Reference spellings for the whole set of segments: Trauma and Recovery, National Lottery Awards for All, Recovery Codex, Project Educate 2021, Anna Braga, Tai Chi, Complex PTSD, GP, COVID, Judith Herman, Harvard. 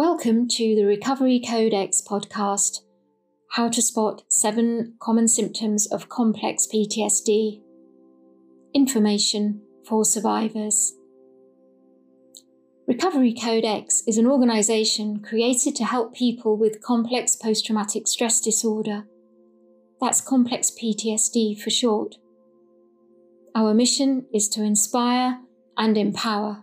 Welcome to the Recovery Codex podcast, How to Spot 7 Common Symptoms of Complex PTSD. Information for survivors. Recovery Codex is an organisation created to help people with complex post-traumatic stress disorder. That's complex PTSD for short. Our mission is to inspire and empower.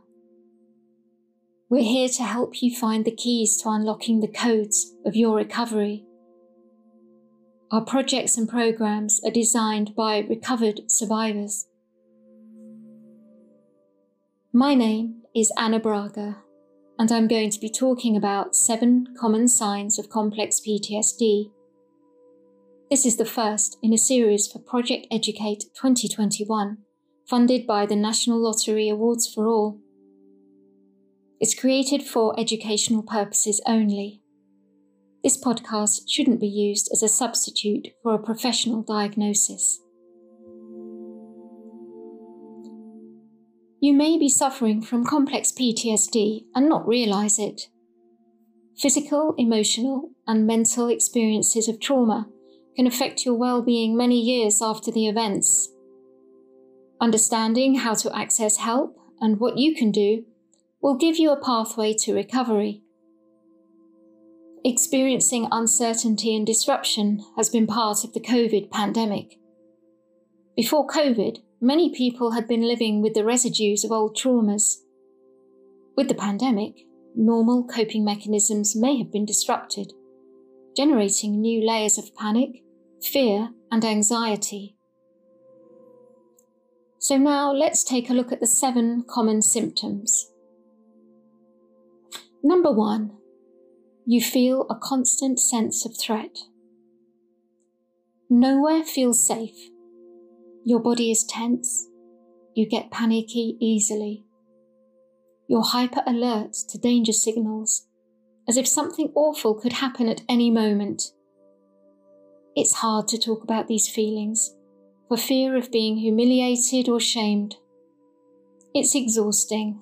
We're here to help you find the keys to unlocking the codes of your recovery. Our projects and programs are designed by recovered survivors. My name is Anna Braga, and I'm going to be talking about 7 common signs of complex PTSD. This is the first in a series for Project Educate 2021, funded by the National Lottery Awards for All. It's created for educational purposes only. This podcast shouldn't be used as a substitute for a professional diagnosis. You may be suffering from complex PTSD and not realise it. Physical, emotional, and mental experiences of trauma can affect your well-being many years after the events. Understanding how to access help and what you can do will give you a pathway to recovery. Experiencing uncertainty and disruption has been part of the COVID pandemic. Before COVID, many people had been living with the residues of old traumas. With the pandemic, normal coping mechanisms may have been disrupted, generating new layers of panic, fear, and anxiety. So now let's take a look at the 7 common symptoms. Number 1, you feel a constant sense of threat. Nowhere feels safe. Your body is tense. You get panicky easily. You're hyper alert to danger signals, as if something awful could happen at any moment. It's hard to talk about these feelings for fear of being humiliated or shamed. It's exhausting.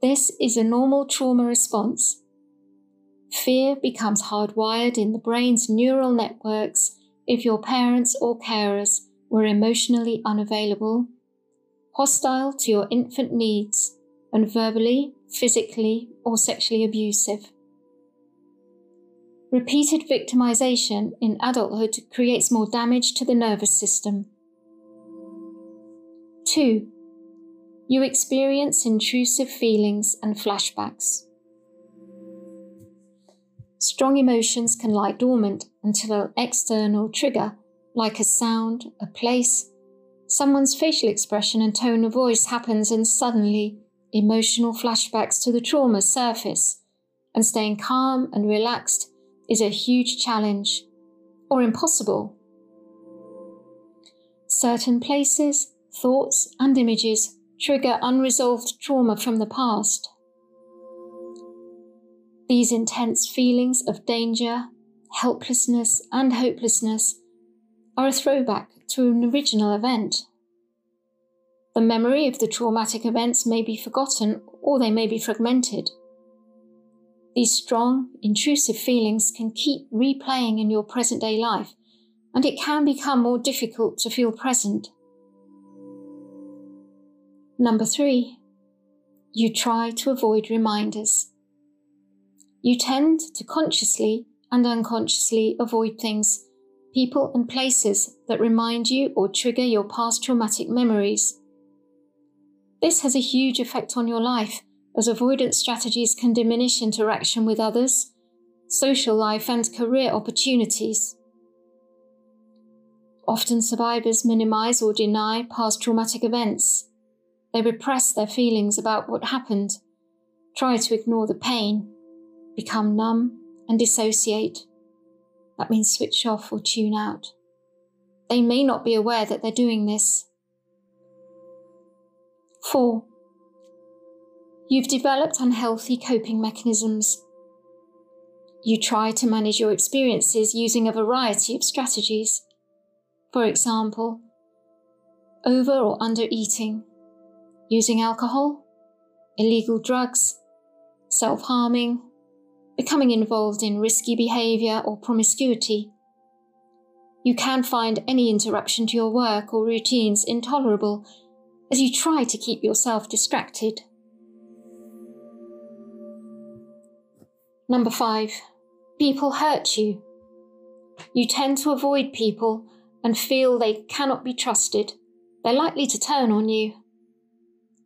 This is a normal trauma response. Fear becomes hardwired in the brain's neural networks if your parents or carers were emotionally unavailable, hostile to your infant needs, and verbally, physically, or sexually abusive. Repeated victimization in adulthood creates more damage to the nervous system. 2. You experience intrusive feelings and flashbacks. Strong emotions can lie dormant until an external trigger, like a sound, a place, someone's facial expression and tone of voice happens, and suddenly emotional flashbacks to the trauma surface, and staying calm and relaxed is a huge challenge, or impossible. Certain places, thoughts, and images trigger unresolved trauma from the past. These intense feelings of danger, helplessness, and hopelessness are a throwback to an original event. The memory of the traumatic events may be forgotten, or they may be fragmented. These strong, intrusive feelings can keep replaying in your present-day life, and it can become more difficult to feel present. Number 3, you try to avoid reminders. You tend to consciously and unconsciously avoid things, people and places that remind you or trigger your past traumatic memories. This has a huge effect on your life, as avoidance strategies can diminish interaction with others, social life, and career opportunities. Often survivors minimize or deny past traumatic events. They repress their feelings about what happened, try to ignore the pain, become numb and dissociate. That means switch off or tune out. They may not be aware that they're doing this. 4. You've developed unhealthy coping mechanisms. You try to manage your experiences using a variety of strategies. For example, over or under eating, using alcohol, illegal drugs, self-harming, becoming involved in risky behaviour or promiscuity. You can find any interruption to your work or routines intolerable as you try to keep yourself distracted. Number 5. People hurt you. You tend to avoid people and feel they cannot be trusted. They're likely to turn on you.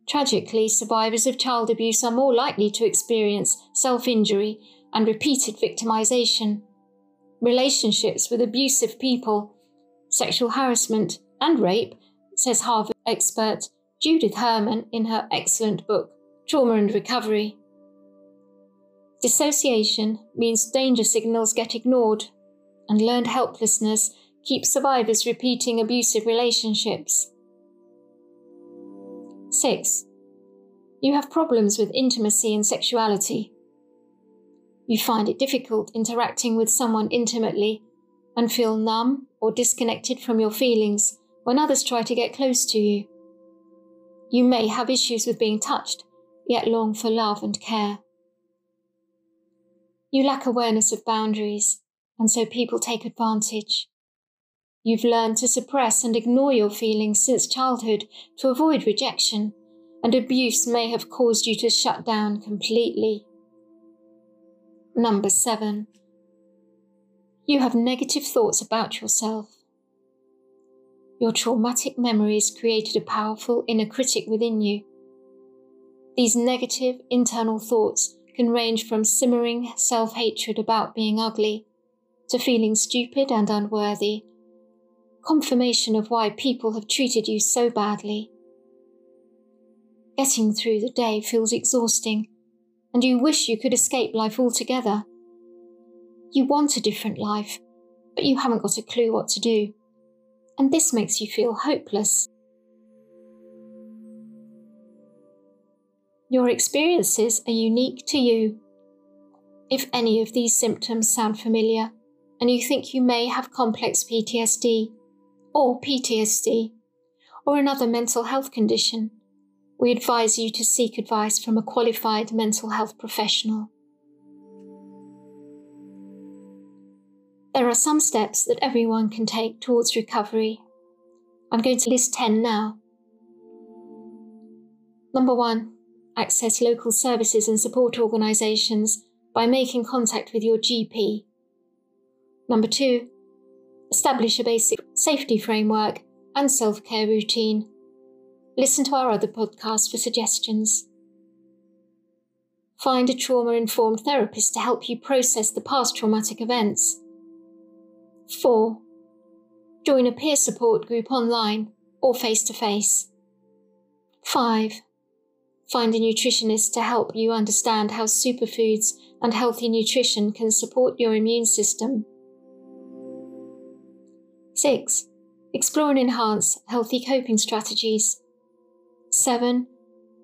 Tragically, survivors of child abuse are more likely to experience self-injury and repeated victimisation. Relationships with abusive people, sexual harassment and rape, says Harvard expert Judith Herman in her excellent book, Trauma and Recovery. Dissociation means danger signals get ignored, and learned helplessness keeps survivors repeating abusive relationships. 6. You have problems with intimacy and sexuality. You find it difficult interacting with someone intimately and feel numb or disconnected from your feelings when others try to get close to you. You may have issues with being touched, yet long for love and care. You lack awareness of boundaries, and so people take advantage. You've learned to suppress and ignore your feelings since childhood to avoid rejection, and abuse may have caused you to shut down completely. Number 7. You have negative thoughts about yourself. Your traumatic memories created a powerful inner critic within you. These negative internal thoughts can range from simmering self-hatred about being ugly to feeling stupid and unworthy. Confirmation of why people have treated you so badly. Getting through the day feels exhausting, and you wish you could escape life altogether. You want a different life, but you haven't got a clue what to do, and this makes you feel hopeless. Your experiences are unique to you. If any of these symptoms sound familiar, and you think you may have complex PTSD, or PTSD, or another mental health condition, we advise you to seek advice from a qualified mental health professional. There are some steps that everyone can take towards recovery. I'm going to list 10 now. Number 1, access local services and support organisations by making contact with your GP. Number 2, establish a basic safety framework and self-care routine. Listen to our other podcasts for suggestions. Find a trauma-informed therapist to help you process the past traumatic events. 4, join a peer support group online or face-to-face. 5, find a nutritionist to help you understand how superfoods and healthy nutrition can support your immune system. 6. Explore and enhance healthy coping strategies. 7.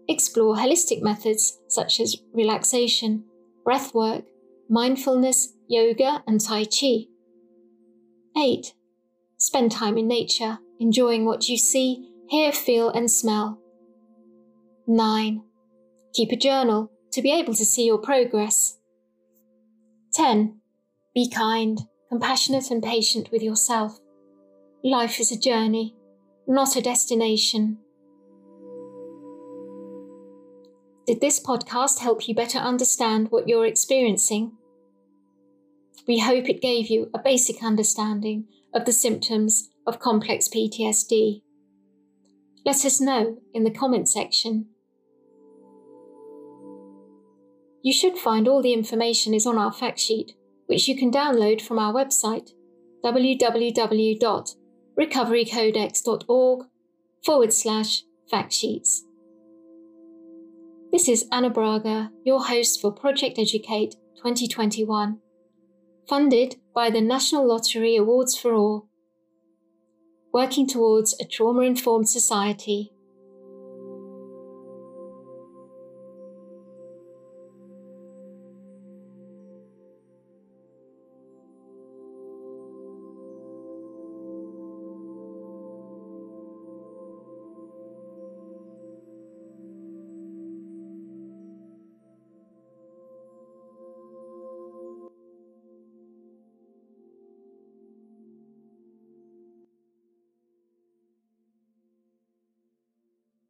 Explore holistic methods such as relaxation, breathwork, mindfulness, yoga, and Tai Chi. 8. Spend time in nature, enjoying what you see, hear, feel, and smell. 9. Keep a journal to be able to see your progress. 10. Be kind, compassionate, and patient with yourself. Life is a journey, not a destination. Did this podcast help you better understand what you're experiencing? We hope it gave you a basic understanding of the symptoms of complex PTSD. Let us know in the comment section. You should find all the information is on our fact sheet, which you can download from our website, recoverycodex.org/factsheets. This is Anna Braga, your host for Project Educate 2021, funded by the National Lottery Awards for All, working towards a trauma-informed society.